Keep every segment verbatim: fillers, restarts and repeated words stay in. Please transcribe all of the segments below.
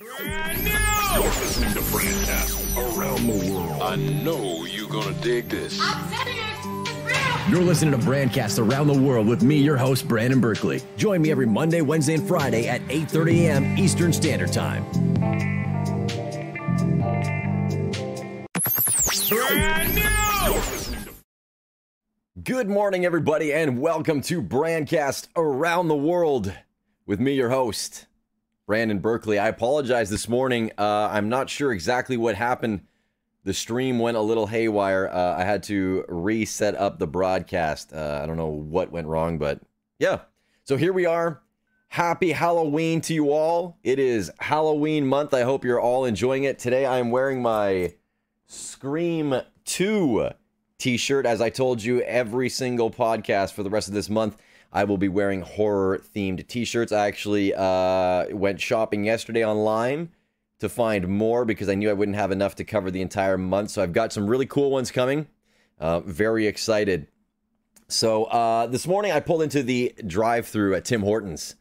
Brand new! You're listening to Brandcast around the world. I know you're gonna dig this. I'm telling you, it's real. You're listening to Brandcast around the world with me, your host, Brandon Berkeley. Join me every Monday, Wednesday, and Friday at eight thirty a m Eastern Standard Time. Brand new! Good morning, everybody, and welcome to Brandcast around the world with me, your host, Brandon Berkeley. I apologize this morning. Uh, I'm not sure exactly what happened. The stream went a little haywire. Uh, I had to reset up the broadcast. Uh, I don't know what went wrong, but yeah. So here we are. Happy Halloween to you all. It is Halloween month. I hope you're all enjoying it. Today I'm wearing my Scream two t-shirt. As I told you, every single podcast for the rest of this month, I will be wearing horror-themed t-shirts. I actually uh, went shopping yesterday online to find more because I knew I wouldn't have enough to cover the entire month. So I've got some really cool ones coming. Uh, very excited. So uh, this morning I pulled into the drive-thru at Tim Hortons,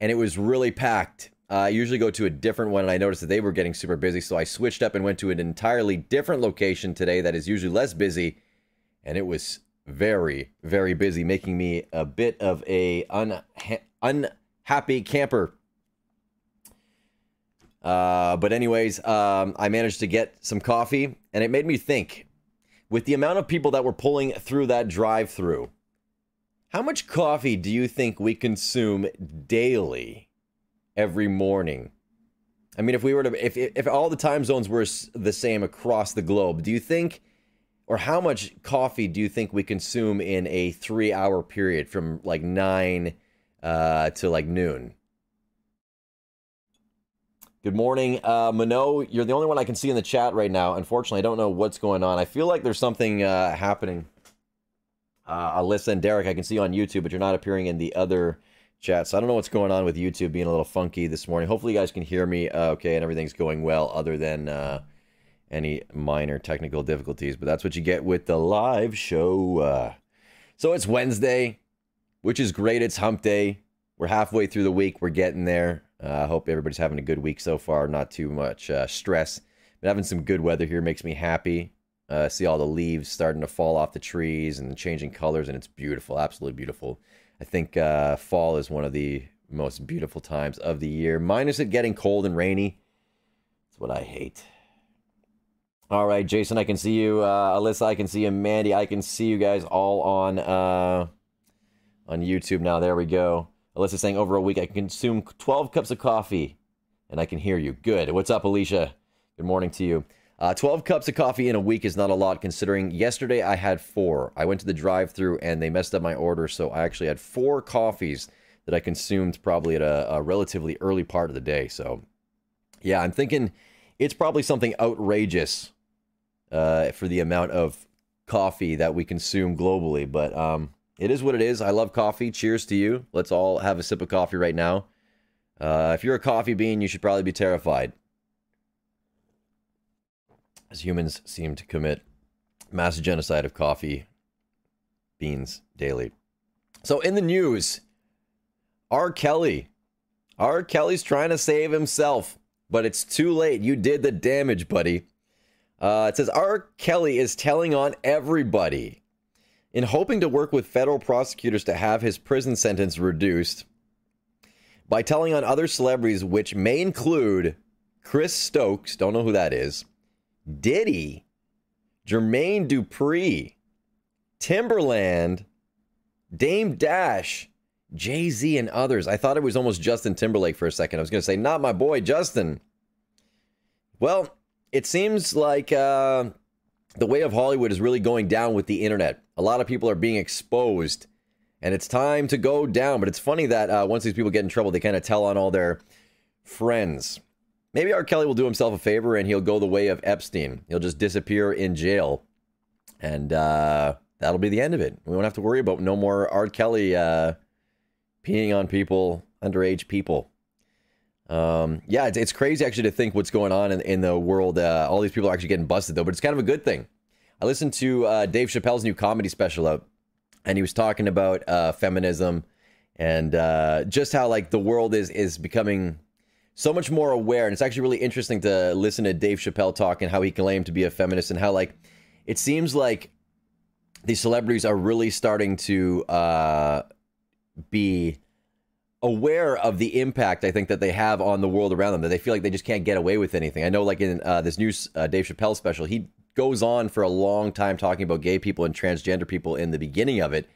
and it was really packed. Uh, I usually go to a different one, and I noticed that they were getting super busy. So I switched up and went to an entirely different location today that is usually less busy, and it was very, very busy, making me a bit of a unha- unhappy camper. Uh, but anyways, um, I managed to get some coffee, and it made me think, with the amount of people that were pulling through that drive-thru, how much coffee do you think we consume daily every morning? I mean, if we were to, if if all the time zones were the same across the globe, do you think, or how much coffee do you think we consume in a three-hour period from like nine uh, to like noon? Good morning, uh, Mano. You're the only one I can see in the chat right now. Unfortunately, I don't know what's going on. I feel like there's something uh, happening. Uh, Alyssa and Derek, I can see you on YouTube, but you're not appearing in the other chat. So I don't know what's going on with YouTube being a little funky this morning. Hopefully, you guys can hear me uh, okay and everything's going well, other than Uh, any minor technical difficulties, but that's what you get with the live show. Uh, so it's Wednesday, which is great. It's hump day. We're halfway through the week. We're getting there. I uh, hope everybody's having a good week so far. Not too much uh, stress. But having some good weather here makes me happy. Uh, see all the leaves starting to fall off the trees and changing colors, and it's beautiful, absolutely beautiful. I think uh, fall is one of the most beautiful times of the year, minus it getting cold and rainy. That's what I hate. All right, Jason, I can see you. Uh, Alyssa, I can see you. Mandy, I can see you guys all on uh, on YouTube now. There we go. Alyssa's saying, over a week, I consume twelve cups of coffee, and I can hear you. Good. What's up, Alicia? Good morning to you. Uh, twelve cups of coffee in a week is not a lot, considering yesterday I had four. I went to the drive-thru, and they messed up my order, so I actually had four coffees that I consumed probably at a, a relatively early part of the day. So, yeah, I'm thinking it's probably something outrageous Uh, for the amount of coffee that we consume globally, but um, it is what it is. I love coffee. Cheers to you. Let's all have a sip of coffee right now. Uh, if you're a coffee bean, you should probably be terrified, as humans seem to commit mass genocide of coffee beans daily. So in the news, R. Kelly. R. Kelly's trying to save himself, but it's too late. You did the damage, buddy. Uh, it says, R. Kelly is telling on everybody. In hoping to work with federal prosecutors to have his prison sentence reduced by telling on other celebrities, which may include Chris Stokes, don't know who that is, Diddy, Jermaine Dupri, Timberland, Dame Dash, Jay-Z, and others. I thought it was almost Justin Timberlake for a second. I was going to say, not my boy, Justin. Well, it seems like uh, the way of Hollywood is really going down with the internet. A lot of people are being exposed, and it's time to go down. But it's funny that uh, once these people get in trouble, they kind of tell on all their friends. Maybe R. Kelly will do himself a favor, and he'll go the way of Epstein. He'll just disappear in jail, and uh, that'll be the end of it. We won't have to worry about no more R. Kelly uh, peeing on people, underage people. Um, yeah, it's, it's crazy actually to think what's going on in, in the world. Uh, all these people are actually getting busted though, but it's kind of a good thing. I listened to uh, Dave Chappelle's new comedy special out, and he was talking about uh, feminism and uh, just how like the world is is becoming so much more aware. And it's actually really interesting to listen to Dave Chappelle talk and how he claimed to be a feminist and how, like, it seems like these celebrities are really starting to uh, be aware of the impact, I think, that they have on the world around them, that they feel like they just can't get away with anything. I know, like, in uh, this new uh, Dave Chappelle special, he goes on for a long time talking about gay people and transgender people in the beginning of it,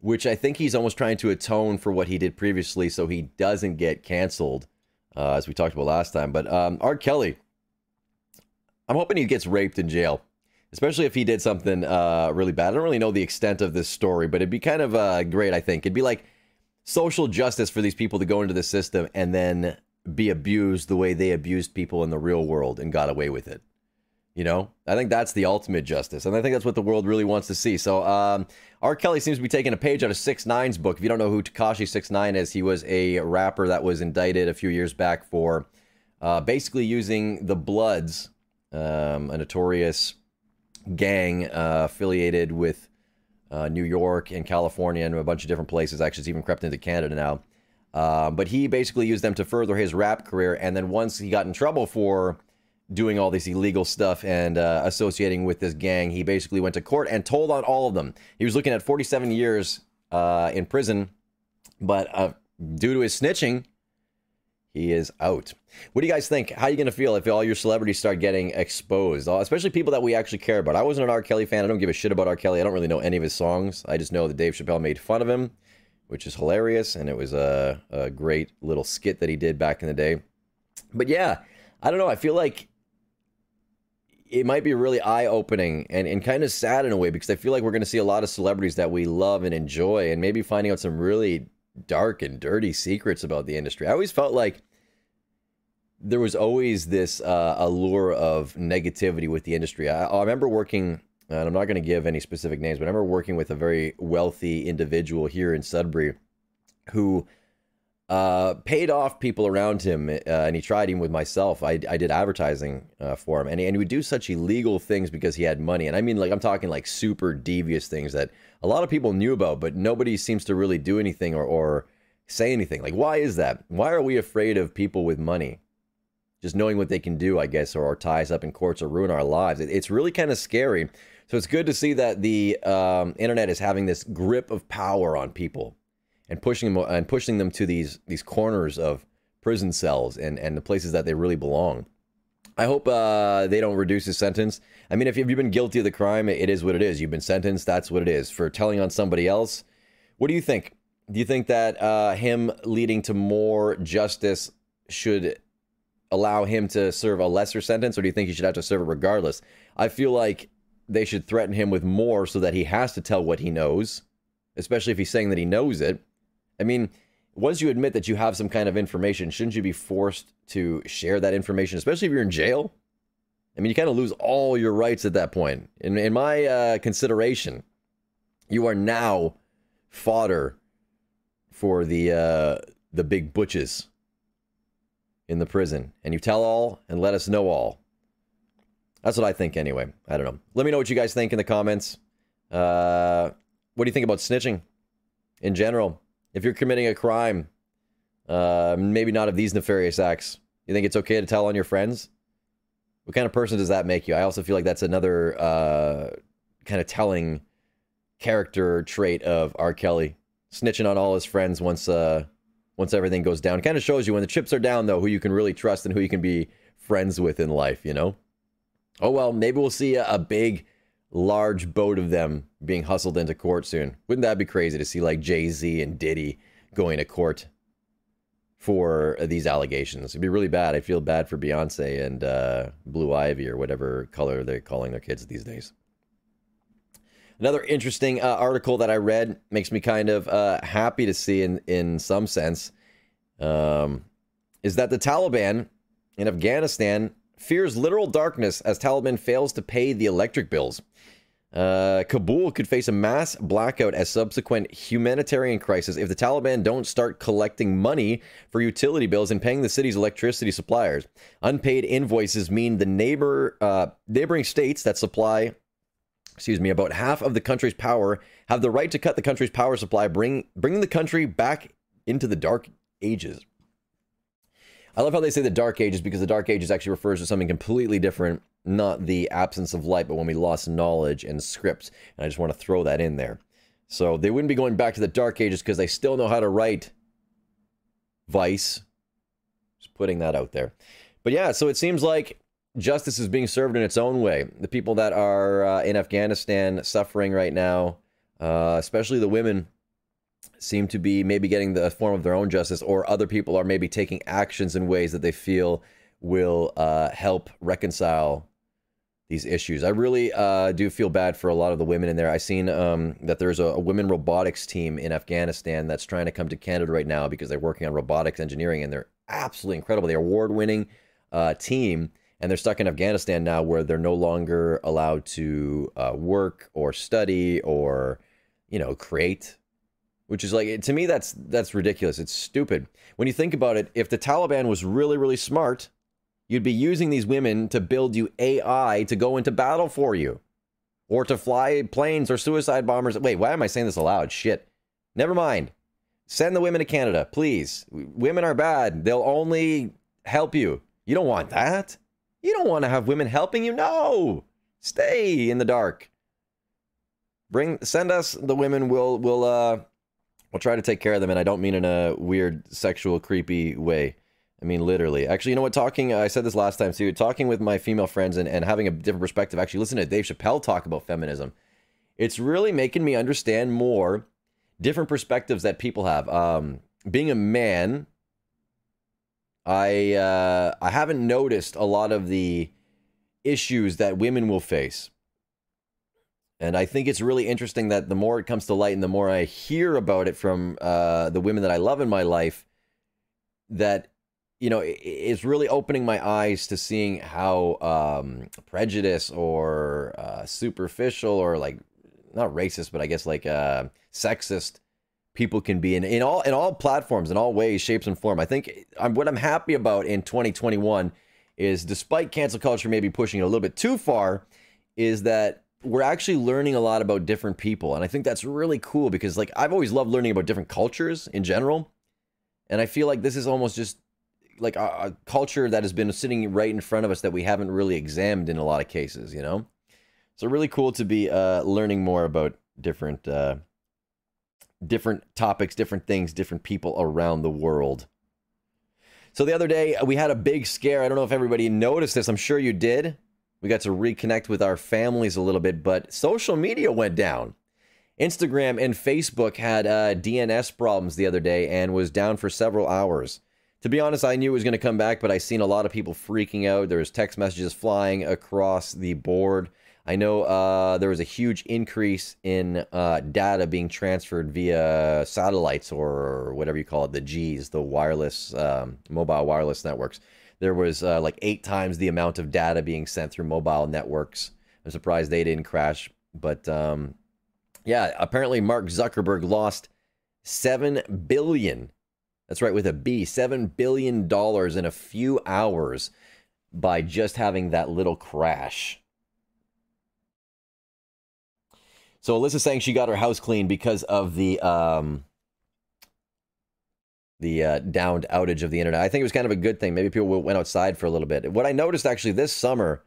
which I think he's almost trying to atone for what he did previously so he doesn't get canceled, uh, as we talked about last time. But um, R. Kelly, I'm hoping he gets raped in jail, especially if he did something uh, really bad. I don't really know the extent of this story, but it'd be kind of uh, great, I think. It'd be like social justice for these people to go into the system and then be abused the way they abused people in the real world and got away with it. You know, I think that's the ultimate justice. And I think that's what the world really wants to see. So um, R. Kelly seems to be taking a page out of six nine's book. If you don't know who Takashi six nine is, he was a rapper that was indicted a few years back for uh, basically using the Bloods, um, a notorious gang uh, affiliated with uh, New York and California and a bunch of different places. Actually, it's even crept into Canada now. Uh, but he basically used them to further his rap career. And then once he got in trouble for doing all this illegal stuff and uh, associating with this gang, he basically went to court and told on all of them. He was looking at forty-seven years uh, in prison, but uh, due to his snitching, he is out. What do you guys think? How are you going to feel if all your celebrities start getting exposed, especially people that we actually care about? I wasn't an R. Kelly fan. I don't give a shit about R. Kelly. I don't really know any of his songs. I just know that Dave Chappelle made fun of him, which is hilarious, and it was a, a great little skit that he did back in the day. But yeah, I don't know. I feel like it might be really eye-opening and, and kind of sad in a way, because I feel like we're going to see a lot of celebrities that we love and enjoy and maybe finding out some really dark and dirty secrets about the industry. I always felt like there was always this uh, allure of negativity with the industry. I, I remember working, and I'm not going to give any specific names, but I remember working with a very wealthy individual here in Sudbury who Uh, paid off people around him, uh, and he tried him with myself. I, I did advertising uh, for him, and he, and he would do such illegal things because he had money. And I mean, like, I'm talking like super devious things that a lot of people knew about, but nobody seems to really do anything or, or say anything. Like, why is that? Why are we afraid of people with money? Just knowing what they can do, I guess, or, or tie us up in courts or ruin our lives. It, it's really kind of scary. So it's good to see that the um, internet is having this grip of power on people, and pushing them and pushing them to these these corners of prison cells and and the places that they really belong. I hope uh, they don't reduce his sentence. I mean, if you've been guilty of the crime, it is what it is. You've been sentenced. That's what it is. For telling on somebody else, what do you think? Do you think that uh, him leading to more justice should allow him to serve a lesser sentence, or do you think he should have to serve it regardless? I feel like they should threaten him with more so that he has to tell what he knows, especially if he's saying that he knows it. I mean, once you admit that you have some kind of information, shouldn't you be forced to share that information, especially if you're in jail? I mean, you kind of lose all your rights at that point. In, in my uh, consideration, you are now fodder for the, uh, the big butches in the prison. And you tell all and let us know all. That's what I think anyway. I don't know. Let me know what you guys think in the comments. Uh, what do you think about snitching in general? If you're committing a crime, uh, maybe not of these nefarious acts, you think it's okay to tell on your friends? What kind of person does that make you? I also feel like that's another uh, kind of telling character trait of R. Kelly. Snitching on all his friends once uh, once everything goes down. It kind of shows you when the chips are down, though, who you can really trust and who you can be friends with in life, you know? Oh, well, maybe we'll see a, a big, large boat of them being hustled into court soon. Wouldn't that be crazy to see, like, Jay-Z and Diddy going to court for these allegations? It'd be really bad. I feel bad for Beyonce and uh, Blue Ivy, or whatever color they're calling their kids these days. Another interesting uh, article that I read makes me kind of uh, happy to see in, in some sense um, is that the Taliban in Afghanistan fears literal darkness as Taliban fails to pay the electric bills. Uh, Kabul could face a mass blackout as subsequent humanitarian crisis if the Taliban don't start collecting money for utility bills and paying the city's electricity suppliers. Unpaid invoices mean the neighbor uh, neighboring states that supply, excuse me, about half of the country's power have the right to cut the country's power supply, bring, bringing the country back into the dark ages. I love how they say the Dark Ages, because the Dark Ages actually refers to something completely different, not the absence of light, but when we lost knowledge and script. And I just want to throw that in there. So they wouldn't be going back to the Dark Ages because they still know how to write. Vice. Just putting that out there. But yeah, so it seems like justice is being served in its own way. The people that are uh, in Afghanistan suffering right now, uh, especially the women, seem to be maybe getting the form of their own justice, or other people are maybe taking actions in ways that they feel will uh, help reconcile these issues. I really uh, do feel bad for a lot of the women in there. I've seen um, that there's a, a women robotics team in Afghanistan that's trying to come to Canada right now because they're working on robotics engineering, and they're absolutely incredible. They're award-winning uh, team, and they're stuck in Afghanistan now where they're no longer allowed to uh, work or study or, you know, create, which is like, to me, that's that's ridiculous. It's stupid. When you think about it, if the Taliban was really, really smart, you'd be using these women to build you A I to go into battle for you, or to fly planes or suicide bombers. Wait, why am I saying this aloud? Shit. Never mind. Send the women to Canada, please. Women are bad. They'll only help you. You don't want that. You don't want to have women helping you. No. Stay in the dark. Bring, send us the women. We'll, we'll, uh, we'll try to take care of them. And I don't mean in a weird, sexual, creepy way. I mean, literally. Actually, you know what? Talking, uh, I said this last time too, talking with my female friends and, and having a different perspective, actually listening to Dave Chappelle talk about feminism, it's really making me understand more different perspectives that people have. Um, being a man, I, uh, I haven't noticed a lot of the issues that women will face. And I think it's really interesting that the more it comes to light and the more I hear about it from uh, the women that I love in my life, that, you know, it's really opening my eyes to seeing how um, prejudice or uh, superficial or, like, not racist, but I guess like uh, sexist people can be in, in all in all platforms, in all ways, shapes and form. I think I'm, what I'm happy about in twenty twenty-one is, despite cancel culture maybe pushing it a little bit too far, is that we're actually learning a lot about different people. And I think that's really cool because, like, I've always loved learning about different cultures in general. And I feel like this is almost just like a, a culture that has been sitting right in front of us that we haven't really examined in a lot of cases, you know? So really cool to be uh, learning more about different, uh, different topics, different things, different people around the world. So the other day we had a big scare. I don't know if everybody noticed this. I'm sure you did. We got to reconnect with our families a little bit, but social media went down. Instagram and Facebook had uh, D N S problems the other day and was down for several hours. To be honest, I knew it was going to come back, but I seen a lot of people freaking out. There was text messages flying across the board. I know uh, there was a huge increase in uh, data being transferred via satellites, or whatever you call it, the Gs, the wireless, um, mobile wireless networks. There was uh, like eight times the amount of data being sent through mobile networks. I'm surprised they didn't crash. But um, yeah, apparently Mark Zuckerberg lost seven billion dollars. That's right, with a B, seven billion dollars in a few hours by just having that little crash. So Alyssa's saying she got her house cleaned because of the um, the uh, downed outage of the internet. I think it was kind of a good thing. Maybe people went outside for a little bit. What I noticed actually this summer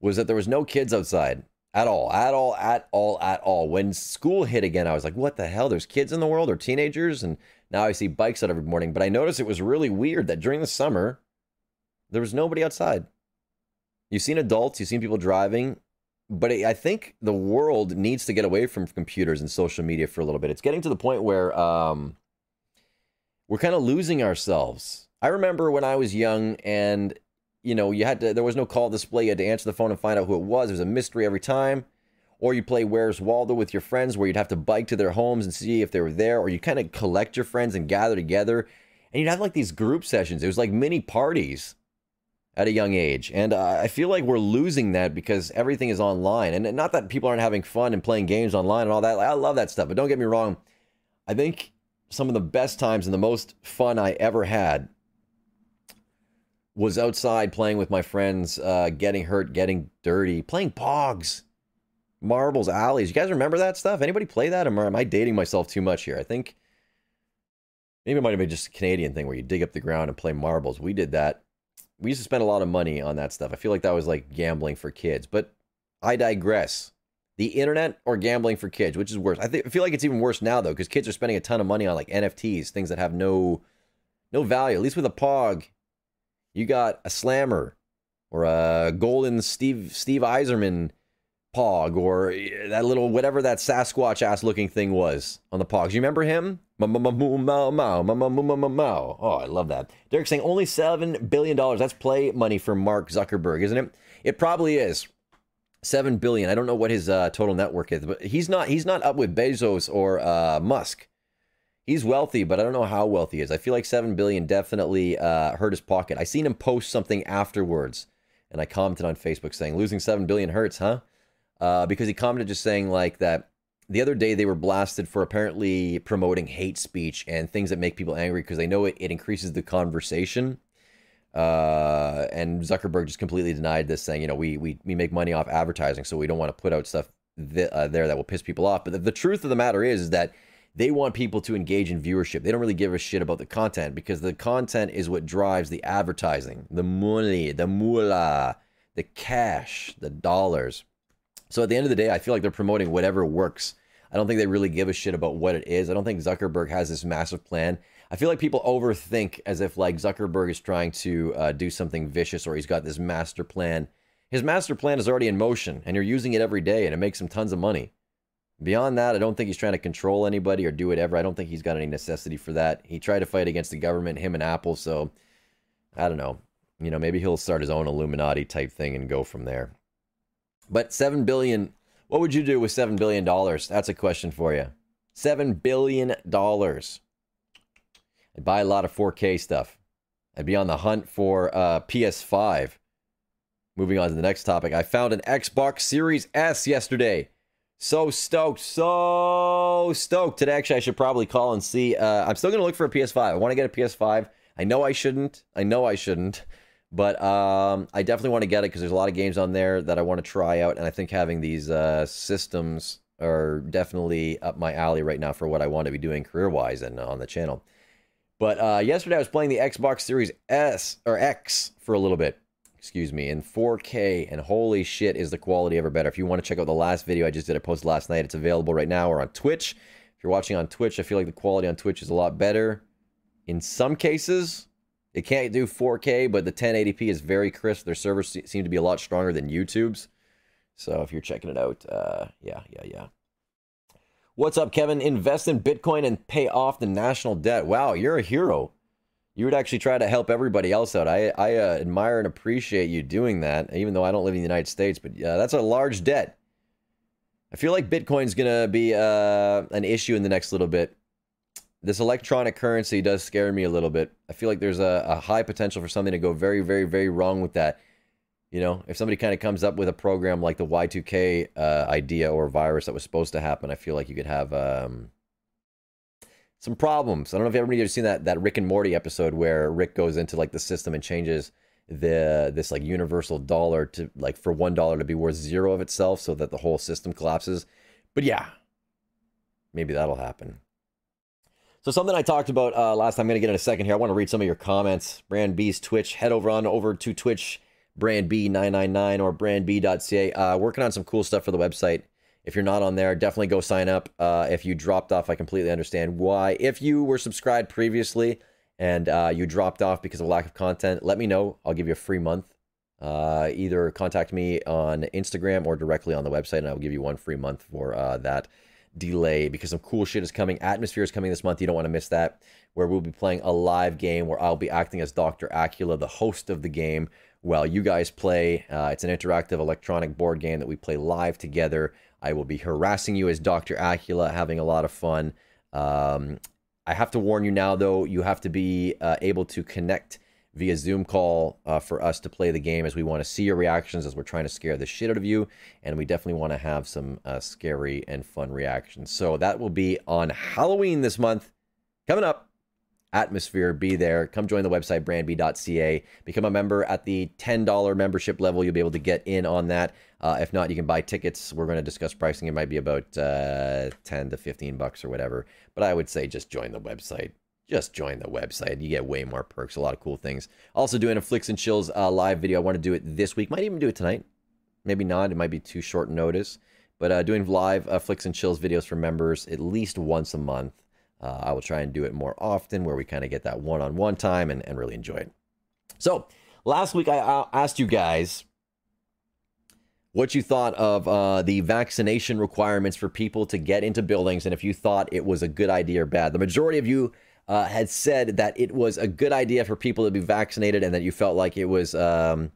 was that there was no kids outside at all, at all, at all, at all. When school hit again, I was like, what the hell? There's kids in the world, or teenagers, and now I see bikes out every morning. But I noticed it was really weird that during the summer, there was nobody outside. You've seen adults, you've seen people driving, but it, I think the world needs to get away from computers and social media for a little bit. It's getting to the point where um, we're kind of losing ourselves. I remember when I was young and, you know, you had to, there was no call display. You had to answer the phone and find out who it was. It was a mystery every time. Or you play Where's Waldo with your friends, where you'd have to bike to their homes and see if they were there. Or you kind of collect your friends and gather together. And you'd have like these group sessions. It was like mini parties at a young age. And uh, I feel like we're losing that because everything is online. And not that people aren't having fun and playing games online and all that. I love that stuff. But don't get me wrong. I think some of the best times and the most fun I ever had was outside playing with my friends, uh, getting hurt, getting dirty, playing pogs. Marbles, alleys. You guys remember that stuff? Anybody play that? Am I dating myself too much here? I think Maybe it might have been just a Canadian thing where you dig up the ground and play marbles. We did that. We used to spend a lot of money on that stuff. I feel like that was like gambling for kids, but I digress. The internet or gambling for kids, which is worse? I, th- I feel like it's even worse now though, because kids are spending a ton of money on like N F Ts, things that have no no value. At least with a P O G, you got a slammer or a golden Steve Steve Iserman P O G or that little whatever that Sasquatch ass looking thing was on the P O Gs. You remember him? Oh, I love that. Derek's saying only seven billion dollars. That's play money for Mark Zuckerberg, isn't it? It probably is. seven billion dollars. I don't know what his uh, total net worth is, but he's not he's not up with Bezos or uh, Musk. He's wealthy, but I don't know how wealthy he is. I feel like seven billion dollars definitely uh, hurt his pocket. I seen him post something afterwards, and I commented on Facebook saying, losing seven billion dollars hurts, huh? Uh, because he commented just saying like that the other day they were blasted for apparently promoting hate speech and things that make people angry because they know it, it increases the conversation. Uh, and Zuckerberg just completely denied this, saying, you know, we we, we make money off advertising, so we don't want to put out stuff th- uh, there that will piss people off. But the, the truth of the matter is, is that they want people to engage in viewership. They don't really give a shit about the content because the content is what drives the advertising, the money, the moolah, the cash, the dollars. So at the end of the day, I feel like they're promoting whatever works. I don't think they really give a shit about what it is. I don't think Zuckerberg has this massive plan. I feel like people overthink as if like Zuckerberg is trying to uh, do something vicious or he's got this master plan. His master plan is already in motion and you're using it every day and it makes him tons of money. Beyond that, I don't think he's trying to control anybody or do whatever. I don't think he's got any necessity for that. He tried to fight against the government, him and Apple. So I don't know, you know, maybe he'll start his own Illuminati type thing and go from there. But seven billion dollars, what would you do with seven billion dollars? That's a question for you. seven billion dollars. I'd buy a lot of four K stuff. I'd be on the hunt for uh, P S five. Moving on to the next topic. I found an Xbox Series S yesterday. So stoked. So stoked. Today, actually, I should probably call and see. Uh, I'm still going to look for a P S five. I want to get a P S five. I know I shouldn't. I know I shouldn't. But um, I definitely want to get it because there's a lot of games on there that I want to try out. And I think having these uh, systems are definitely up my alley right now for what I want to be doing career-wise and on the channel. But uh, yesterday I was playing the Xbox Series S or X for a little bit. Excuse me. In four K. And holy shit, is the quality ever better. If you want to check out the last video I just did, I posted last night. It's available right now or on Twitch. If you're watching on Twitch, I feel like the quality on Twitch is a lot better in some cases. It can't do four K, but the ten eighty p is very crisp. Their servers seem to be a lot stronger than YouTube's. So if you're checking it out, uh, yeah, yeah, yeah. What's up, Kevin? Invest in Bitcoin and pay off the national debt. Wow, you're a hero. You would actually try to help everybody else out. I, I uh, admire and appreciate you doing that, even though I don't live in the United States. But uh, that's a large debt. I feel like Bitcoin's going to be uh, an issue in the next little bit. This electronic currency does scare me a little bit. I feel like there's a, a high potential for something to go very, very, very wrong with that. You know, if somebody kind of comes up with a program like the Y two K uh, idea or virus that was supposed to happen, I feel like you could have um, some problems. I don't know if everybody has seen that that Rick and Morty episode where Rick goes into like the system and changes the this like universal dollar to like for one dollar to be worth zero of itself so that the whole system collapses. But yeah, maybe that'll happen. So something I talked about uh, last time, I'm going to get in a second here. I want to read some of your comments. Brand B's Twitch. Head over on over to Twitch, Brand B nine nine nine or brand b dot c a. Uh, working on some cool stuff for the website. If you're not on there, definitely go sign up. Uh, if you dropped off, I completely understand why. If you were subscribed previously and uh, you dropped off because of lack of content, let me know. I'll give you a free month. Uh, either contact me on Instagram or directly on the website, and I will give you one free month for uh, that. Delay because some cool shit is coming. Atmosphere is coming this month. You don't want to miss that, where we'll be playing a live game where I'll be acting as Doctor Acula, the host of the game, while you guys play. Uh, it's an interactive electronic board game that we play live together. I will be harassing you as Doctor Acula, having a lot of fun. Um, I have to warn you now, though, you have to be uh, able to connect via Zoom call uh, for us to play the game, as we want to see your reactions as we're trying to scare the shit out of you. And we definitely want to have some uh, scary and fun reactions. So that will be on Halloween this month. Coming up, Atmosphere, be there. Come join the website, brand b dot c a. Become a member at the ten dollars membership level. You'll be able to get in on that. Uh, if not, you can buy tickets. We're going to discuss pricing. It might be about uh, ten to fifteen bucks or whatever. But I would say just join the website. just join the website. You get way more perks, a lot of cool things. Also doing a Flicks and Chills uh, live video. I want to do it this week. Might even do it tonight. Maybe not. It might be too short notice. But uh, doing live uh, Flicks and Chills videos for members at least once a month. Uh, I will try and do it more often where we kind of get that one-on-one time and, and really enjoy it. So last week I, I asked you guys what you thought of uh, the vaccination requirements for people to get into buildings and if you thought it was a good idea or bad. The majority of you uh, had said that it was a good idea for people to be vaccinated and that you felt like it was... Um,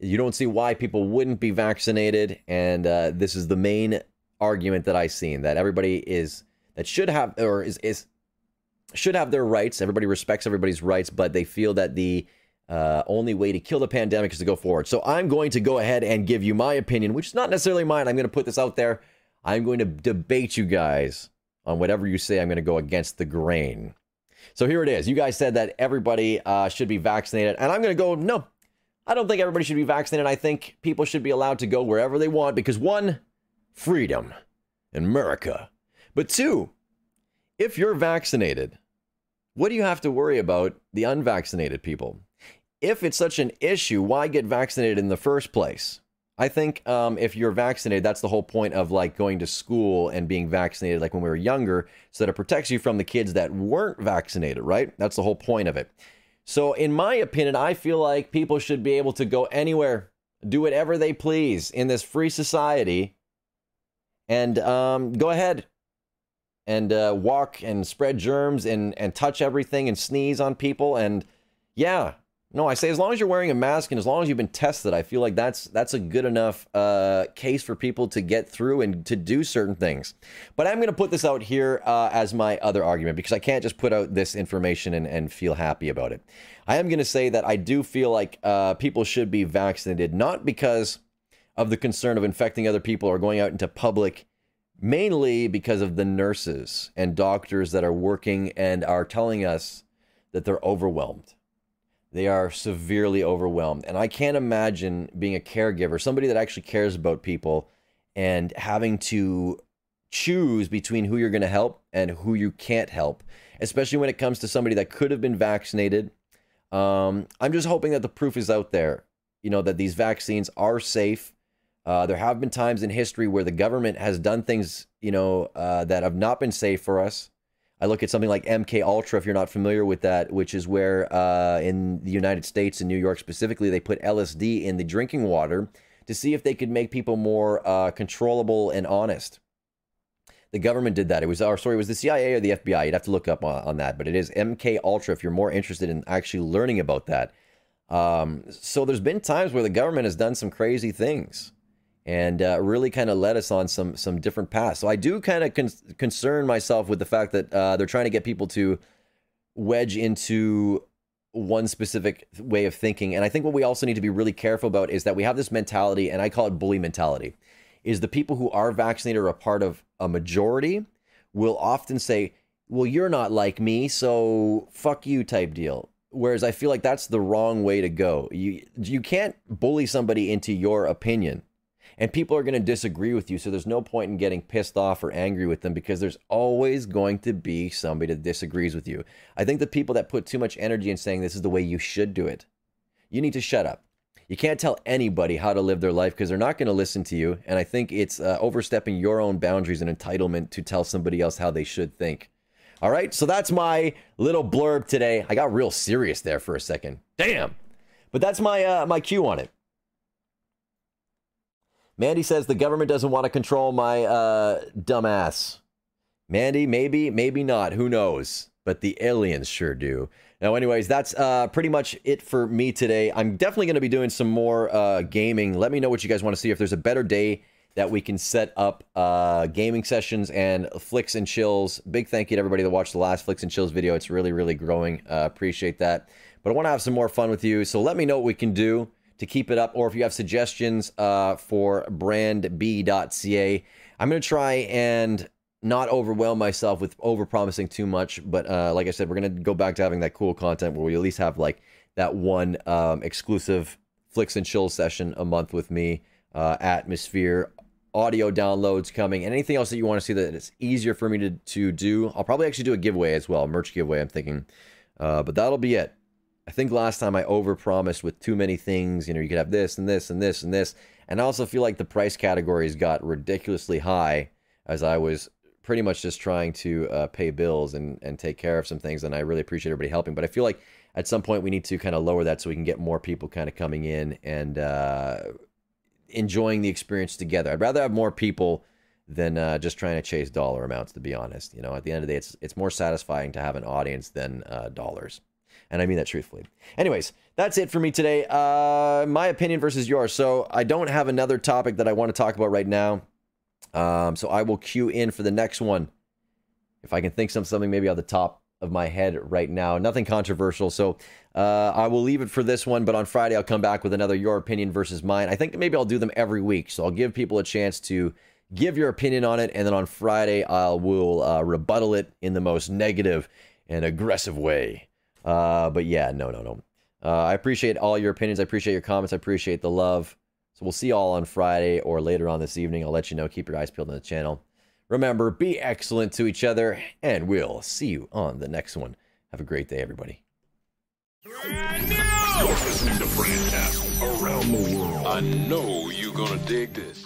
you don't see why people wouldn't be vaccinated. And uh, this is the main argument that I've seen, that everybody is... that should have or is, is should have their rights. Everybody respects everybody's rights, but they feel that the uh, only way to kill the pandemic is to go forward. So I'm going to go ahead and give you my opinion, which is not necessarily mine. I'm going to put this out there. I'm going to debate you guys on whatever you say. I'm going to go against the grain. So here it is. You guys said that everybody uh, should be vaccinated, and I'm going to go, no, I don't think everybody should be vaccinated. I think people should be allowed to go wherever they want because, one, freedom in America. But two, if you're vaccinated, what do you have to worry about the unvaccinated people? If it's such an issue, why get vaccinated in the first place? I think um, if you're vaccinated, that's the whole point of like going to school and being vaccinated like when we were younger, so that it protects you from the kids that weren't vaccinated, right? That's the whole point of it. So in my opinion, I feel like people should be able to go anywhere, do whatever they please in this free society, and um, go ahead. And uh, walk and spread germs and, and touch everything and sneeze on people. And yeah, no, I say as long as you're wearing a mask and as long as you've been tested, I feel like that's that's a good enough uh, case for people to get through and to do certain things. But I'm going to put this out here uh, as my other argument because I can't just put out this information and, and feel happy about it. I am going to say that I do feel like uh, people should be vaccinated, not because of the concern of infecting other people or going out into public, mainly because of the nurses and doctors that are working and are telling us that they're overwhelmed. They are severely overwhelmed. And I can't imagine being a caregiver, somebody that actually cares about people, and having to choose between who you're going to help and who you can't help, especially when it comes to somebody that could have been vaccinated. Um, I'm just hoping that the proof is out there, you know, that these vaccines are safe. Uh, there have been times in history where the government has done things, you know, uh, that have not been safe for us. I look at something like M K Ultra, if you're not familiar with that, which is where uh, in the United States, in New York specifically, they put L S D in the drinking water to see if they could make people more uh, controllable and honest. The government did that. It was, or sorry, it was the C I A or the F B I. You'd have to look up on, on that, but it is M K Ultra if you're more interested in actually learning about that. Um, so there's been times where the government has done some crazy things. And uh, really kind of led us on some some different paths. So I do kind of con concern myself with the fact that uh, they're trying to get people to wedge into one specific way of thinking. And I think what we also need to be really careful about is that we have this mentality, and I call it bully mentality, is the people who are vaccinated or a part of a majority will often say, well, you're not like me, so fuck you type deal. Whereas I feel like that's the wrong way to go. You, you can't bully somebody into your opinion. And people are going to disagree with you, so there's no point in getting pissed off or angry with them because there's always going to be somebody that disagrees with you. I think the people that put too much energy in saying this is the way you should do it, you need to shut up. You can't tell anybody how to live their life because they're not going to listen to you. And I think it's uh, overstepping your own boundaries and entitlement to tell somebody else how they should think. All right, so that's my little blurb today. I got real serious there for a second. Damn. But that's my, uh, my cue on it. Mandy says the government doesn't want to control my uh, dumbass. Mandy, maybe, maybe not. Who knows? But the aliens sure do. Now, anyways, that's uh, pretty much it for me today. I'm definitely going to be doing some more uh, gaming. Let me know what you guys want to see. If there's a better day that we can set up uh, gaming sessions and Flicks and Chills. Big thank you to everybody that watched the last Flicks and Chills video. It's really, really growing. Uh, appreciate that. But I want to have some more fun with you. So let me know what we can do to keep it up, or if you have suggestions uh, for brand b dot c a. I'm going to try and not overwhelm myself with overpromising too much, but uh, like I said, we're going to go back to having that cool content where we at least have like that one um, exclusive Flicks and Chill session a month with me, uh, Atmosphere, audio downloads coming, and anything else that you want to see that it's easier for me to, to do. I'll probably actually do a giveaway as well, a merch giveaway, I'm thinking. Uh, but that'll be it. I think last time I overpromised with too many things. You know, you could have this and this and this and this. And I also feel like the price categories got ridiculously high as I was pretty much just trying to uh, pay bills and, and take care of some things. And I really appreciate everybody helping. But I feel like at some point we need to kind of lower that so we can get more people kind of coming in and uh, enjoying the experience together. I'd rather have more people than uh, just trying to chase dollar amounts, to be honest. You know, at the end of the day, it's, it's more satisfying to have an audience than uh, dollars. And I mean that truthfully. Anyways, that's it for me today. Uh, my opinion versus yours. So I don't have another topic that I want to talk about right now. Um, so I will cue in for the next one. If I can think of something maybe off the top of my head right now. Nothing controversial. So uh, I will leave it for this one. But on Friday, I'll come back with another Your Opinion versus Mine. I think maybe I'll do them every week. So I'll give people a chance to give your opinion on it. And then on Friday, I will uh, rebuttal it in the most negative and aggressive way. Uh, but yeah, no, no, no. Uh, I appreciate all your opinions. I appreciate your comments. I appreciate the love. So we'll see you all on Friday or later on this evening. I'll let you know. Keep your eyes peeled on the channel. Remember, be excellent to each other, and we'll see you on the next one. Have a great day, everybody. Brand new! You're listening to Brandcast around the world. I know you're gonna dig this.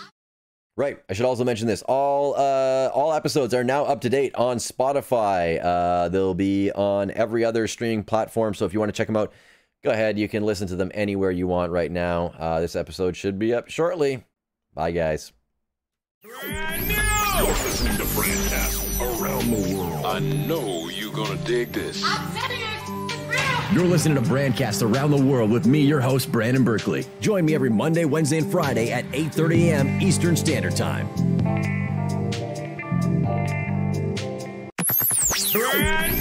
Right. I should also mention this. All uh, all episodes are now up to date on Spotify. Uh, they'll be on every other streaming platform. So if you want to check them out, go ahead. You can listen to them anywhere you want right now. Uh, this episode should be up shortly. Bye, guys. Brand new! You're listening to Brandcast around the world. I know you're going to dig this. I'm sitting here. You're listening to Brandcast Around the World with me, your host, Brandon Berkeley. Join me every Monday, Wednesday, and Friday at eight thirty a m Eastern Standard Time. Brand new!